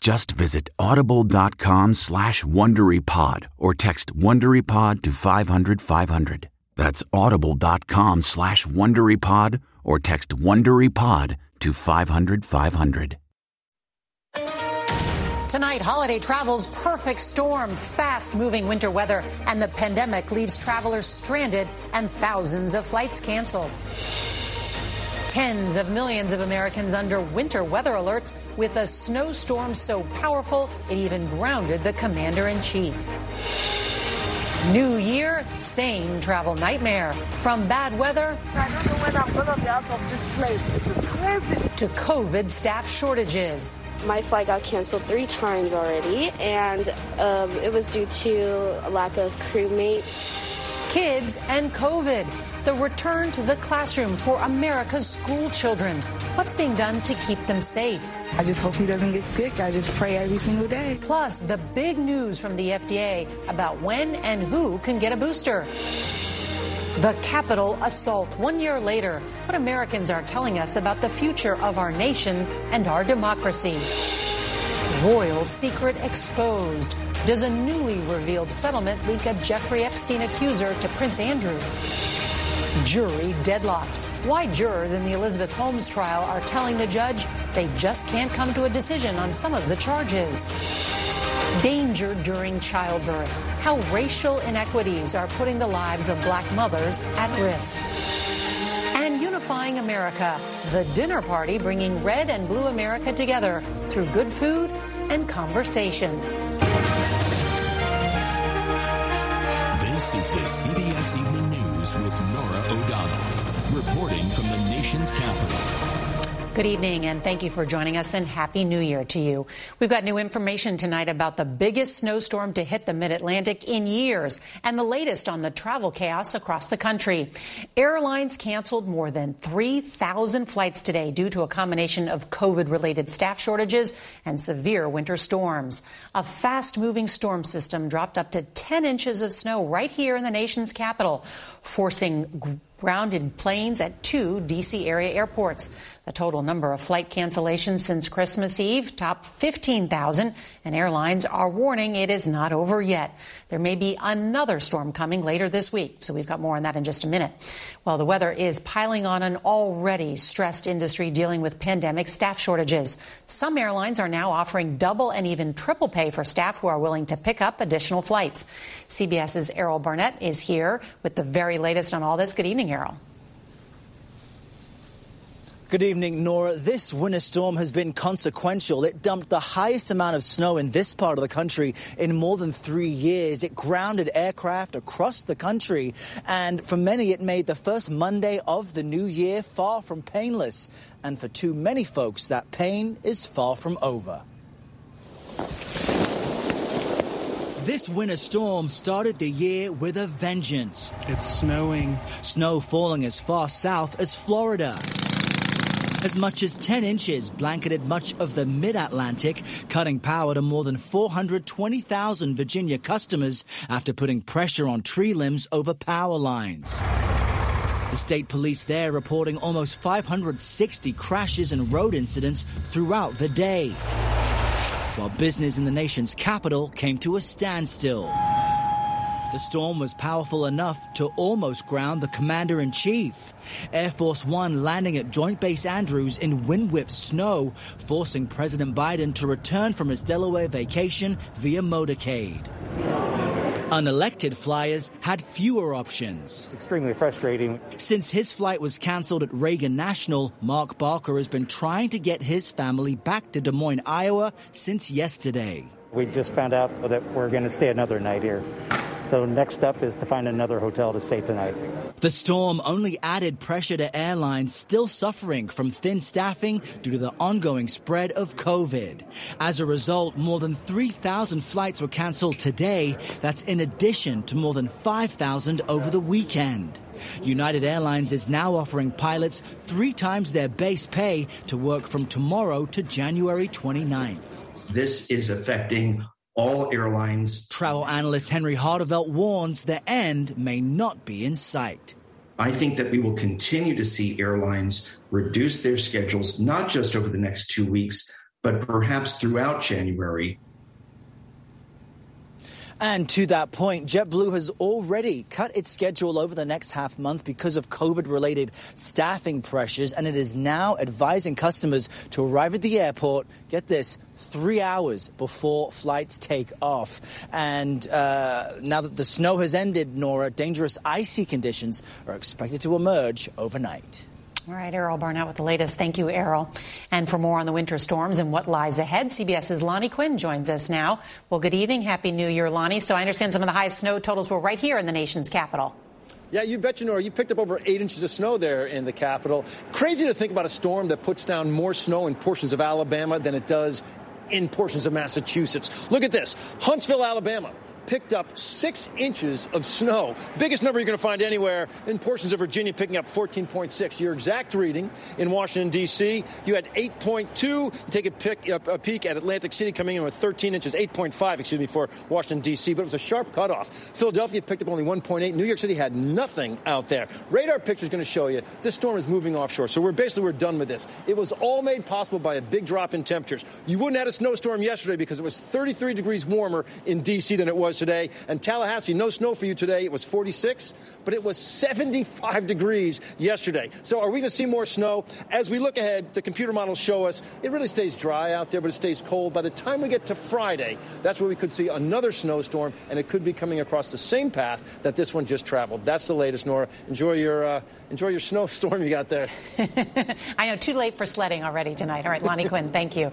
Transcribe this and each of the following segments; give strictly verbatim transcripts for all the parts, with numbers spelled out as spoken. Just visit audible.com slash WonderyPod or text WonderyPod to five hundred five hundred. That's audible.com slash WonderyPod or text WonderyPod to five hundred five hundred. Tonight, holiday travel's perfect storm, fast-moving winter weather, and the pandemic leaves travelers stranded and thousands of flights canceled. Tens of millions of Americans under winter weather alerts with a snowstorm so powerful it even grounded the commander-in-chief. New year, same travel nightmare. From bad weather, I don't know when I'm going to be out of this place. This is crazy. To COVID staff shortages. My flight got canceled three times already, and um, it was due to a lack of crewmates. Kids and COVID. The return to the classroom for America's school children. What's being done to keep them safe? I just hope he doesn't get sick. I just pray every single day. Plus, the big news from the F D A about when and who can get a booster. The Capitol assault one year later. What Americans are telling us about the future of our nation and our democracy. Royal secret exposed. Does a newly revealed settlement leak a Jeffrey Epstein accuser to Prince Andrew? Jury deadlocked. Why jurors in the Elizabeth Holmes trial are telling the judge they just can't come to a decision on some of the charges. Danger during childbirth. How racial inequities are putting the lives of black mothers at risk. And unifying America. The dinner party bringing red and blue America together through good food and conversation. This is the C B S Evening News with Nora O'Donnell, reporting from the nation's capital. Good evening, and thank you for joining us, and Happy New Year to you. We've got new information tonight about the biggest snowstorm to hit the mid-Atlantic in years, and the latest on the travel chaos across the country. Airlines canceled more than three thousand flights today due to a combination of COVID-related staff shortages and severe winter storms. A fast-moving storm system dropped up to ten inches of snow right here in the nation's capital, forcing grounded planes at two D C area airports. The total number of flight cancellations since Christmas Eve topped fifteen thousand, and airlines are warning it is not over yet. There may be another storm coming later this week, so we've got more on that in just a minute. Well, the weather is piling on an already stressed industry dealing with pandemic staff shortages. Some airlines are now offering double and even triple pay for staff who are willing to pick up additional flights. CBS's Errol Barnett is here with the very latest on all this. Good evening, Errol. Good evening, Nora. This winter storm has been consequential. It dumped the highest amount of snow in this part of the country in more than three years. It grounded aircraft across the country, and for many, it made the first Monday of the new year far from painless. And for too many folks, that pain is far from over. This winter storm started the year with a vengeance. It's snowing. Snow falling as far south as Florida. As much as ten inches blanketed much of the mid-Atlantic, cutting power to more than four hundred twenty thousand Virginia customers after putting pressure on tree limbs over power lines. The state police there reporting almost five hundred sixty crashes and road incidents throughout the day, while business in the nation's capital came to a standstill. The storm was powerful enough to almost ground the commander-in-chief. Air Force One landing at Joint Base Andrews in wind-whipped snow, forcing President Biden to return from his Delaware vacation via motorcade. Unelected flyers had fewer options. It's extremely frustrating. Since his flight was canceled at Reagan National, Mark Barker has been trying to get his family back to Des Moines, Iowa, since yesterday. We just found out that we're going to stay another night here. So next up is to find another hotel to stay tonight. The storm only added pressure to airlines still suffering from thin staffing due to the ongoing spread of COVID. As a result, more than three thousand flights were canceled today. That's in addition to more than five thousand over the weekend. United Airlines is now offering pilots three times their base pay to work from tomorrow to January twenty-ninth. This is affecting all airlines. Travel analyst Henry Hardevelt warns the end may not be in sight. I think that we will continue to see airlines reduce their schedules, not just over the next two weeks, but perhaps throughout January. And to that point, JetBlue has already cut its schedule over the next half month because of COVID-related staffing pressures, and it is now advising customers to arrive at the airport, get this, three hours before flights take off. And uh, now that the snow has ended, Nora, dangerous icy conditions are expected to emerge overnight. All right, Errol Barnett with the latest. Thank you, Errol. And for more on the winter storms and what lies ahead, CBS's Lonnie Quinn joins us now. Well, good evening. Happy New Year, Lonnie. So I understand some of the highest snow totals were right here in the nation's capital. Yeah, you betcha, Nora. You picked up over eight inches of snow there in the capital. Crazy to think about a storm that puts down more snow in portions of Alabama than it does in portions of Massachusetts. Look at this. Huntsville, Alabama, picked up six inches of snow. Biggest number you're going to find anywhere. In portions of Virginia, picking up fourteen point six. Your exact reading in Washington, D C, you had eight point two. You take a, pick, a peek at Atlantic City coming in with thirteen inches, eight point five, excuse me, for Washington, D C, but it was a sharp cutoff. Philadelphia picked up only one point eight. New York City had nothing out there. Radar picture is going to show you this storm is moving offshore, so we're basically we're done with this. It was all made possible by a big drop in temperatures. You wouldn't have had a snowstorm yesterday because it was thirty-three degrees warmer in D C than it was today. And Tallahassee, no snow for you today. It was forty-six, but it was seventy-five degrees yesterday. So are we going to see more snow? As we look ahead, the computer models show us it really stays dry out there, but it stays cold. By the time we get to Friday, that's where we could see another snowstorm, and it could be coming across the same path that this one just traveled. That's the latest, Nora. Enjoy your uh, enjoy your snowstorm you got there. I know, too late for sledding already tonight. All right, Lonnie Quinn, thank you.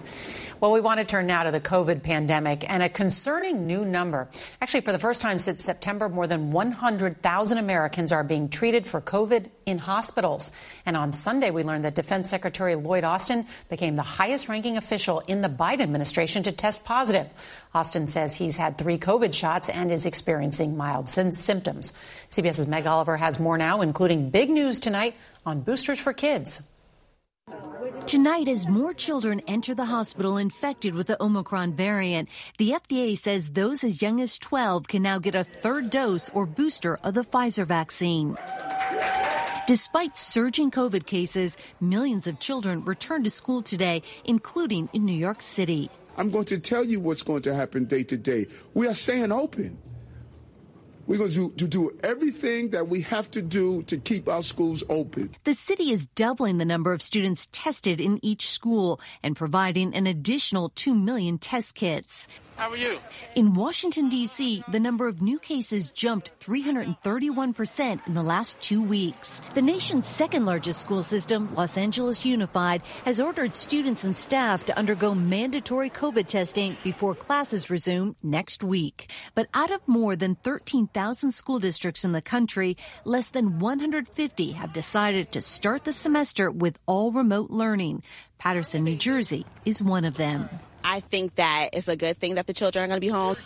Well, we want to turn now to the COVID pandemic and a concerning new number. Actually, for the first time since September, more than one hundred thousand Americans are being treated for COVID in hospitals. And on Sunday, we learned that Defense Secretary Lloyd Austin became the highest-ranking official in the Biden administration to test positive. Austin says he's had three COVID shots and is experiencing mild symptoms. CBS's Meg Oliver has more now, including big news tonight on boosters for kids. Tonight, as more children enter the hospital infected with the Omicron variant, the F D A says those as young as twelve can now get a third dose or booster of the Pfizer vaccine. Despite surging COVID cases, millions of children returned to school today, including in New York City. I'm going to tell you what's going to happen day to day. We are staying open. We're going to do, to do everything that we have to do to keep our schools open. The city is doubling the number of students tested in each school and providing an additional two million test kits. How are you? In Washington, D C, the number of new cases jumped three hundred thirty-one percent in the last two weeks. The nation's second largest school system, Los Angeles Unified, has ordered students and staff to undergo mandatory COVID testing before classes resume next week. But out of more than thirteen thousand school districts in the country, less than one hundred fifty have decided to start the semester with all remote learning. Paterson, New Jersey, is one of them. I think that it's a good thing that the children are going to be home.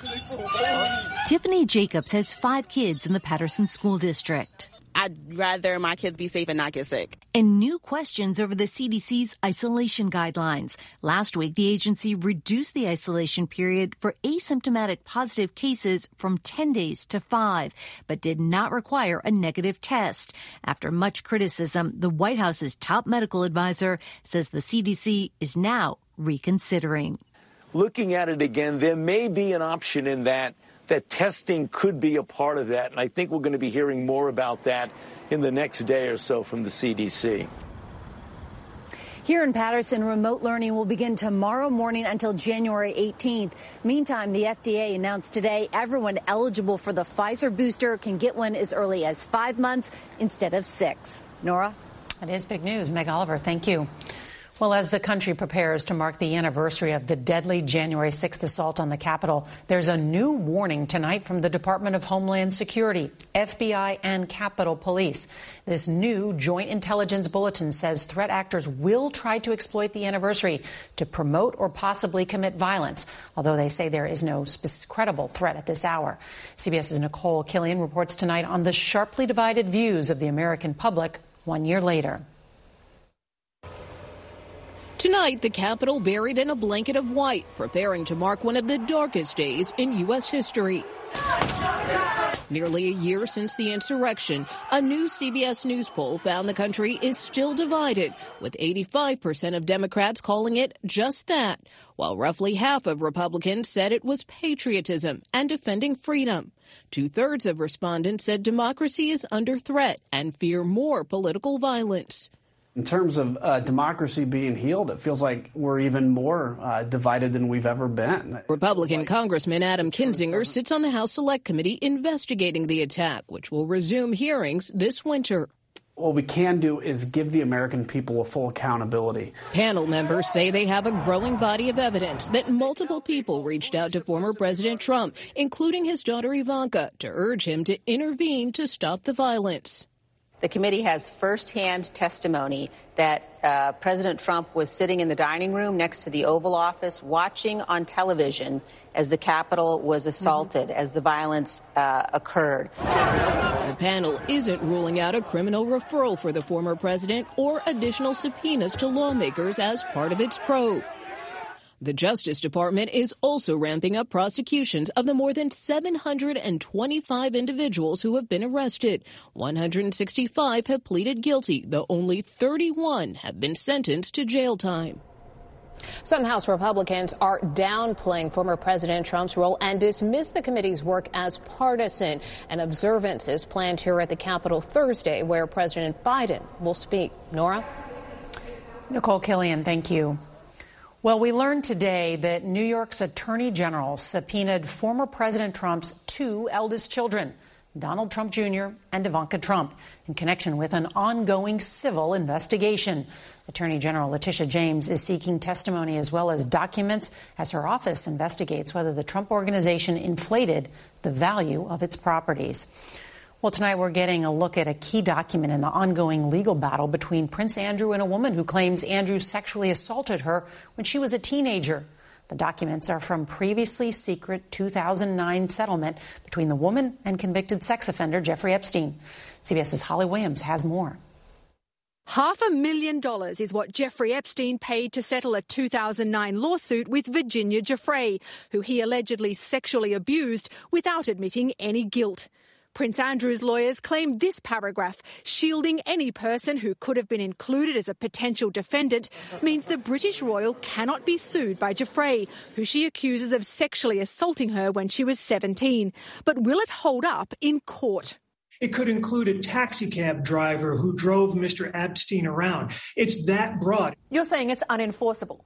Tiffany Jacobs has five kids in the Patterson School District. I'd rather my kids be safe and not get sick. And new questions over the C D C's isolation guidelines. Last week, the agency reduced the isolation period for asymptomatic positive cases from ten days to five, but did not require a negative test. After much criticism, the White House's top medical advisor says the C D C is now reconsidering. Looking at it again, there may be an option in that that testing could be a part of that, and I think we're going to be hearing more about that in the next day or so from the C D C. Here in Patterson, remote learning will begin tomorrow morning until January eighteenth. Meantime, the F D A announced today everyone eligible for the Pfizer booster can get one as early as five months instead of six. Nora? That is big news. Meg Oliver, thank you. Well, as the country prepares to mark the anniversary of the deadly January sixth assault on the Capitol, there's a new warning tonight from the Department of Homeland Security, F B I, and Capitol Police. This new joint intelligence bulletin says threat actors will try to exploit the anniversary to promote or possibly commit violence, although they say there is no credible threat at this hour. CBS's Nicole Killian reports tonight on the sharply divided views of the American public one year later. Tonight, the Capitol buried in a blanket of white, preparing to mark one of the darkest days in U S history. Nearly a year since the insurrection, a new C B S News poll found the country is still divided, with eighty-five percent of Democrats calling it just that, while roughly half of Republicans said it was patriotism and defending freedom. Two-thirds of respondents said democracy is under threat and fear more political violence. In terms of uh, democracy being healed, it feels like we're even more uh, divided than we've ever been. Republican like Congressman Adam Kinzinger sits on the House Select Committee investigating the attack, which will resume hearings this winter. What we can do is give the American people a full accountability. Panel members say they have a growing body of evidence that multiple people reached out to former President Trump, including his daughter Ivanka, to urge him to intervene to stop the violence. The committee has firsthand testimony that uh, President Trump was sitting in the dining room next to the Oval Office watching on television as the Capitol was assaulted, mm-hmm. as the violence uh, occurred. The panel isn't ruling out a criminal referral for the former president or additional subpoenas to lawmakers as part of its probe. The Justice Department is also ramping up prosecutions of the more than seven hundred twenty-five individuals who have been arrested. one hundred sixty-five have pleaded guilty, though only thirty-one have been sentenced to jail time. Some House Republicans are downplaying former President Trump's role and dismiss the committee's work as partisan. An observance is planned here at the Capitol Thursday, where President Biden will speak. Nora? Nicole Killian, thank you. Well, we learned today that New York's Attorney General subpoenaed former President Trump's two eldest children, Donald Trump Junior and Ivanka Trump, in connection with an ongoing civil investigation. Attorney General Letitia James is seeking testimony as well as documents as her office investigates whether the Trump Organization inflated the value of its properties. Well, tonight we're getting a look at a key document in the ongoing legal battle between Prince Andrew and a woman who claims Andrew sexually assaulted her when she was a teenager. The documents are from previously secret two thousand nine settlement between the woman and convicted sex offender Jeffrey Epstein. CBS's Holly Williams has more. Half a million dollars is what Jeffrey Epstein paid to settle a two thousand nine lawsuit with Virginia Giuffre, who he allegedly sexually abused without admitting any guilt. Prince Andrew's lawyers claim this paragraph, shielding any person who could have been included as a potential defendant, means the British royal cannot be sued by Giuffre, who she accuses of sexually assaulting her when she was seventeen. But will it hold up in court? It could include a taxicab driver who drove Mister Epstein around. It's that broad. You're saying it's unenforceable?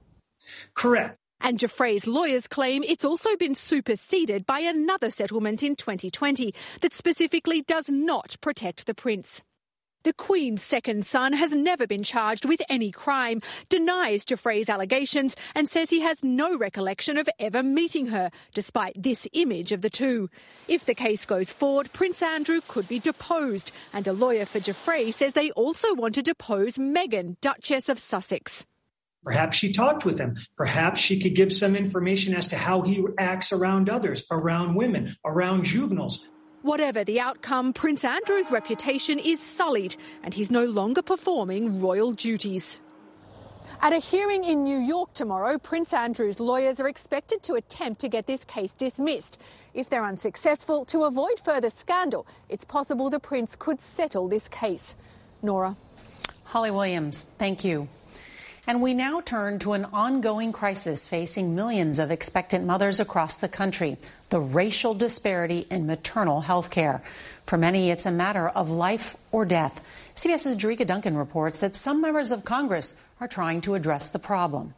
Correct. And Giuffre's lawyers claim it's also been superseded by another settlement in twenty twenty that specifically does not protect the prince. The Queen's second son has never been charged with any crime, denies Giuffre's allegations and says he has no recollection of ever meeting her, despite this image of the two. If the case goes forward, Prince Andrew could be deposed, and a lawyer for Giuffre says they also want to depose Meghan, Duchess of Sussex. Perhaps she talked with him. Perhaps she could give some information as to how he acts around others, around women, around juveniles. Whatever the outcome, Prince Andrew's reputation is sullied and he's no longer performing royal duties. At a hearing in New York tomorrow, Prince Andrew's lawyers are expected to attempt to get this case dismissed. If they're unsuccessful, to avoid further scandal, it's possible the prince could settle this case. Nora. Holly Williams, thank you. And we now turn to an ongoing crisis facing millions of expectant mothers across the country, the racial disparity in maternal health care. For many, it's a matter of life or death. CBS's Jerika Duncan reports that some members of Congress are trying to address the problem.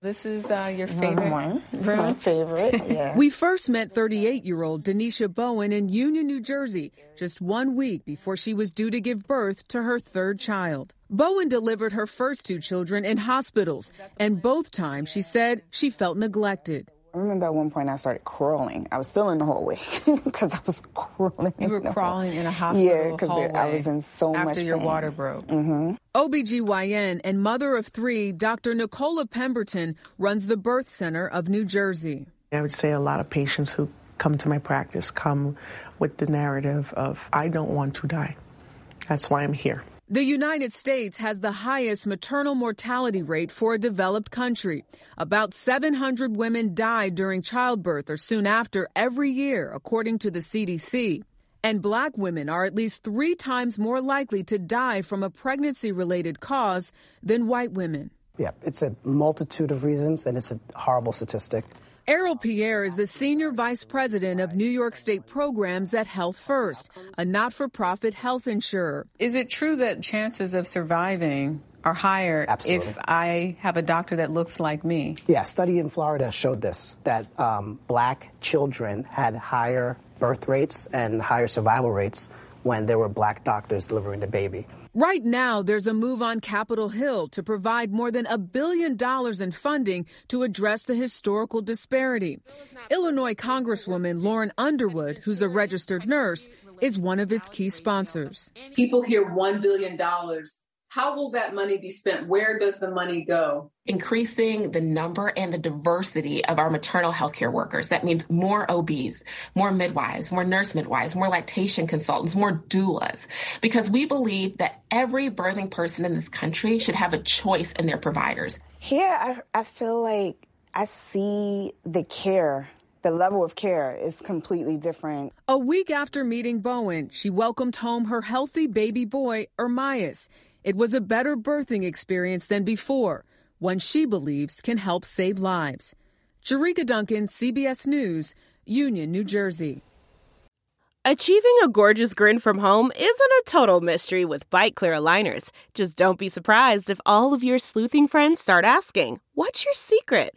This is uh, your favorite room. It's my favorite, yeah. We first met thirty-eight-year-old Denisha Bowen in Union, New Jersey, just one week before she was due to give birth to her third child. Bowen delivered her first two children in hospitals, and both times she said she felt neglected. I remember at one point I started crawling. I was still in the hallway because I was crawling. You were in crawling hall. in a hospital yeah, hallway. Yeah, because I was in so much pain. After your water broke. Mm-hmm. O B G Y N and mother of three, Doctor Nicola Pemberton, runs the birth center of New Jersey. I would say a lot of patients who come to my practice come with the narrative of, I don't want to die. That's why I'm here. The United States has the highest maternal mortality rate for a developed country. About seven hundred women die during childbirth or soon after every year, according to the C D C. And black women are at least three times more likely to die from a pregnancy-related cause than white women. Yeah, it's a multitude of reasons, and it's a horrible statistic. Errol Pierre is the senior vice president of New York State programs at Health First, a not-for-profit health insurer. Is it true that chances of surviving are higher Absolutely. If I have a doctor that looks like me? Yeah, a study in Florida showed this, that um, black children had higher birth rates and higher survival rates when there were black doctors delivering the baby. Right now, there's a move on Capitol Hill to provide more than a billion dollars in funding to address the historical disparity. Illinois Congresswoman Lauren Underwood, who's a registered nurse, is one of its key sponsors. People hear one billion dollars. How will that money be spent? Where does the money go? Increasing the number and the diversity of our maternal healthcare workers. That means more O Bs, more midwives, more nurse midwives, more lactation consultants, more doulas, because we believe that every birthing person in this country should have a choice in their providers. Here, I, I feel like I see the care. The level of care is completely different. A week after meeting Bowen, she welcomed home her healthy baby boy, Ermias. It was a better birthing experience than before, one she believes can help save lives. Jerika Duncan, C B S News, Union, New Jersey. Achieving a gorgeous grin from home isn't a total mystery with Byte Clear Aligners. Just don't be surprised if all of your sleuthing friends start asking, what's your secret?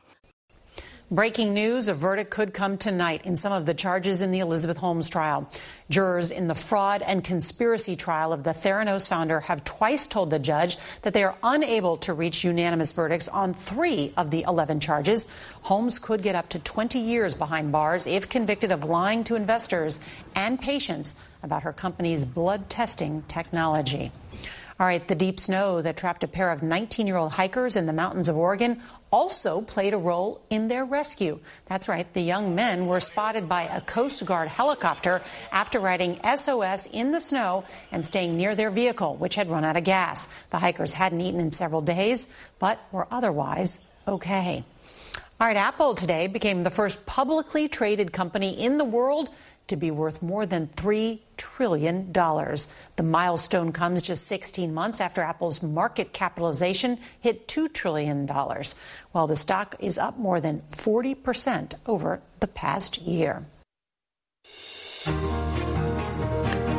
Breaking news, a verdict could come tonight in some of the charges in the Elizabeth Holmes trial. Jurors in the fraud and conspiracy trial of the Theranos founder have twice told the judge that they are unable to reach unanimous verdicts on three of the eleven charges. Holmes could get up to twenty years behind bars if convicted of lying to investors and patients about her company's blood testing technology. All right, the deep snow that trapped a pair of nineteen-year-old hikers in the mountains of Oregon also played a role in their rescue. That's right, the young men were spotted by a Coast Guard helicopter after writing S O S in the snow and staying near their vehicle, which had run out of gas. The hikers hadn't eaten in several days, but were otherwise okay. All right, Apple today became the first publicly traded company in the world to be worth more than three trillion dollars. The milestone comes just sixteen months after Apple's market capitalization hit two trillion dollars, while the stock is up more than forty percent over the past year.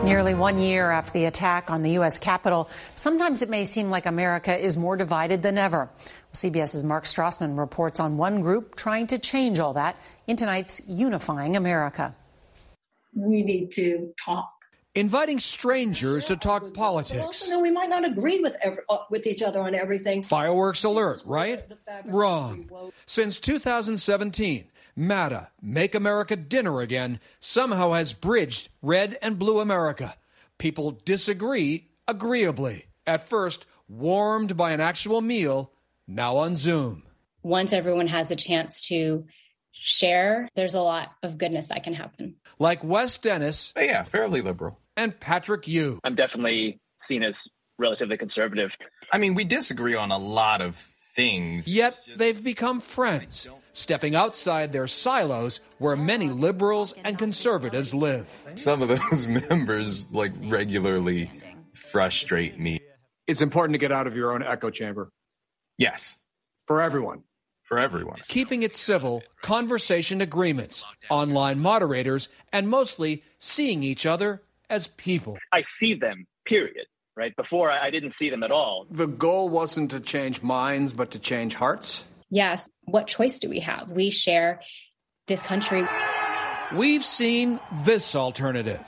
Nearly one year after the attack on the U S Capitol, sometimes it may seem like America is more divided than ever. CBS's Mark Strassman reports on one group trying to change all that in tonight's Unifying America. We need to talk. Inviting strangers to talk politics. No, we might not agree with every, uh, with each other on everything. Fireworks alert, right? Wrong. Since two thousand seventeen, MATA, Make America Dinner Again, somehow has bridged red and blue America. People disagree agreeably. At first, warmed by an actual meal, now on Zoom. Once everyone has a chance to share, there's a lot of goodness that can happen. Like Wes Dennis. Yeah, fairly liberal. And Patrick Yu. I'm definitely seen as relatively conservative. I mean, we disagree on a lot of things. Yet just, they've become friends, stepping outside their silos where many liberals and conservatives live. Some of those members, like, regularly frustrate me. It's important to get out of your own echo chamber. Yes. For everyone. For everyone. Keeping it civil, conversation agreements, online moderators, and mostly seeing each other as people. I see them, period. Right? Before, I didn't see them at all. The goal wasn't to change minds, but to change hearts? Yes. What choice do we have? We share this country. We've seen this alternative.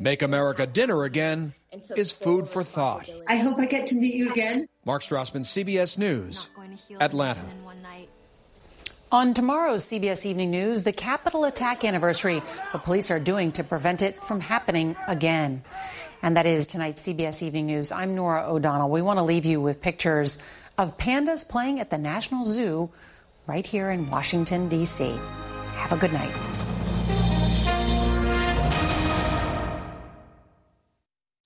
Make America Dinner Again is food for thought. I hope I get to meet you again. Mark Strassman, C B S News, Atlanta. On tomorrow's C B S Evening News, the Capitol attack anniversary, what police are doing to prevent it from happening again. And that is tonight's C B S Evening News. I'm Nora O'Donnell. We want to leave you with pictures of pandas playing at the National Zoo right here in Washington, D C. Have a good night.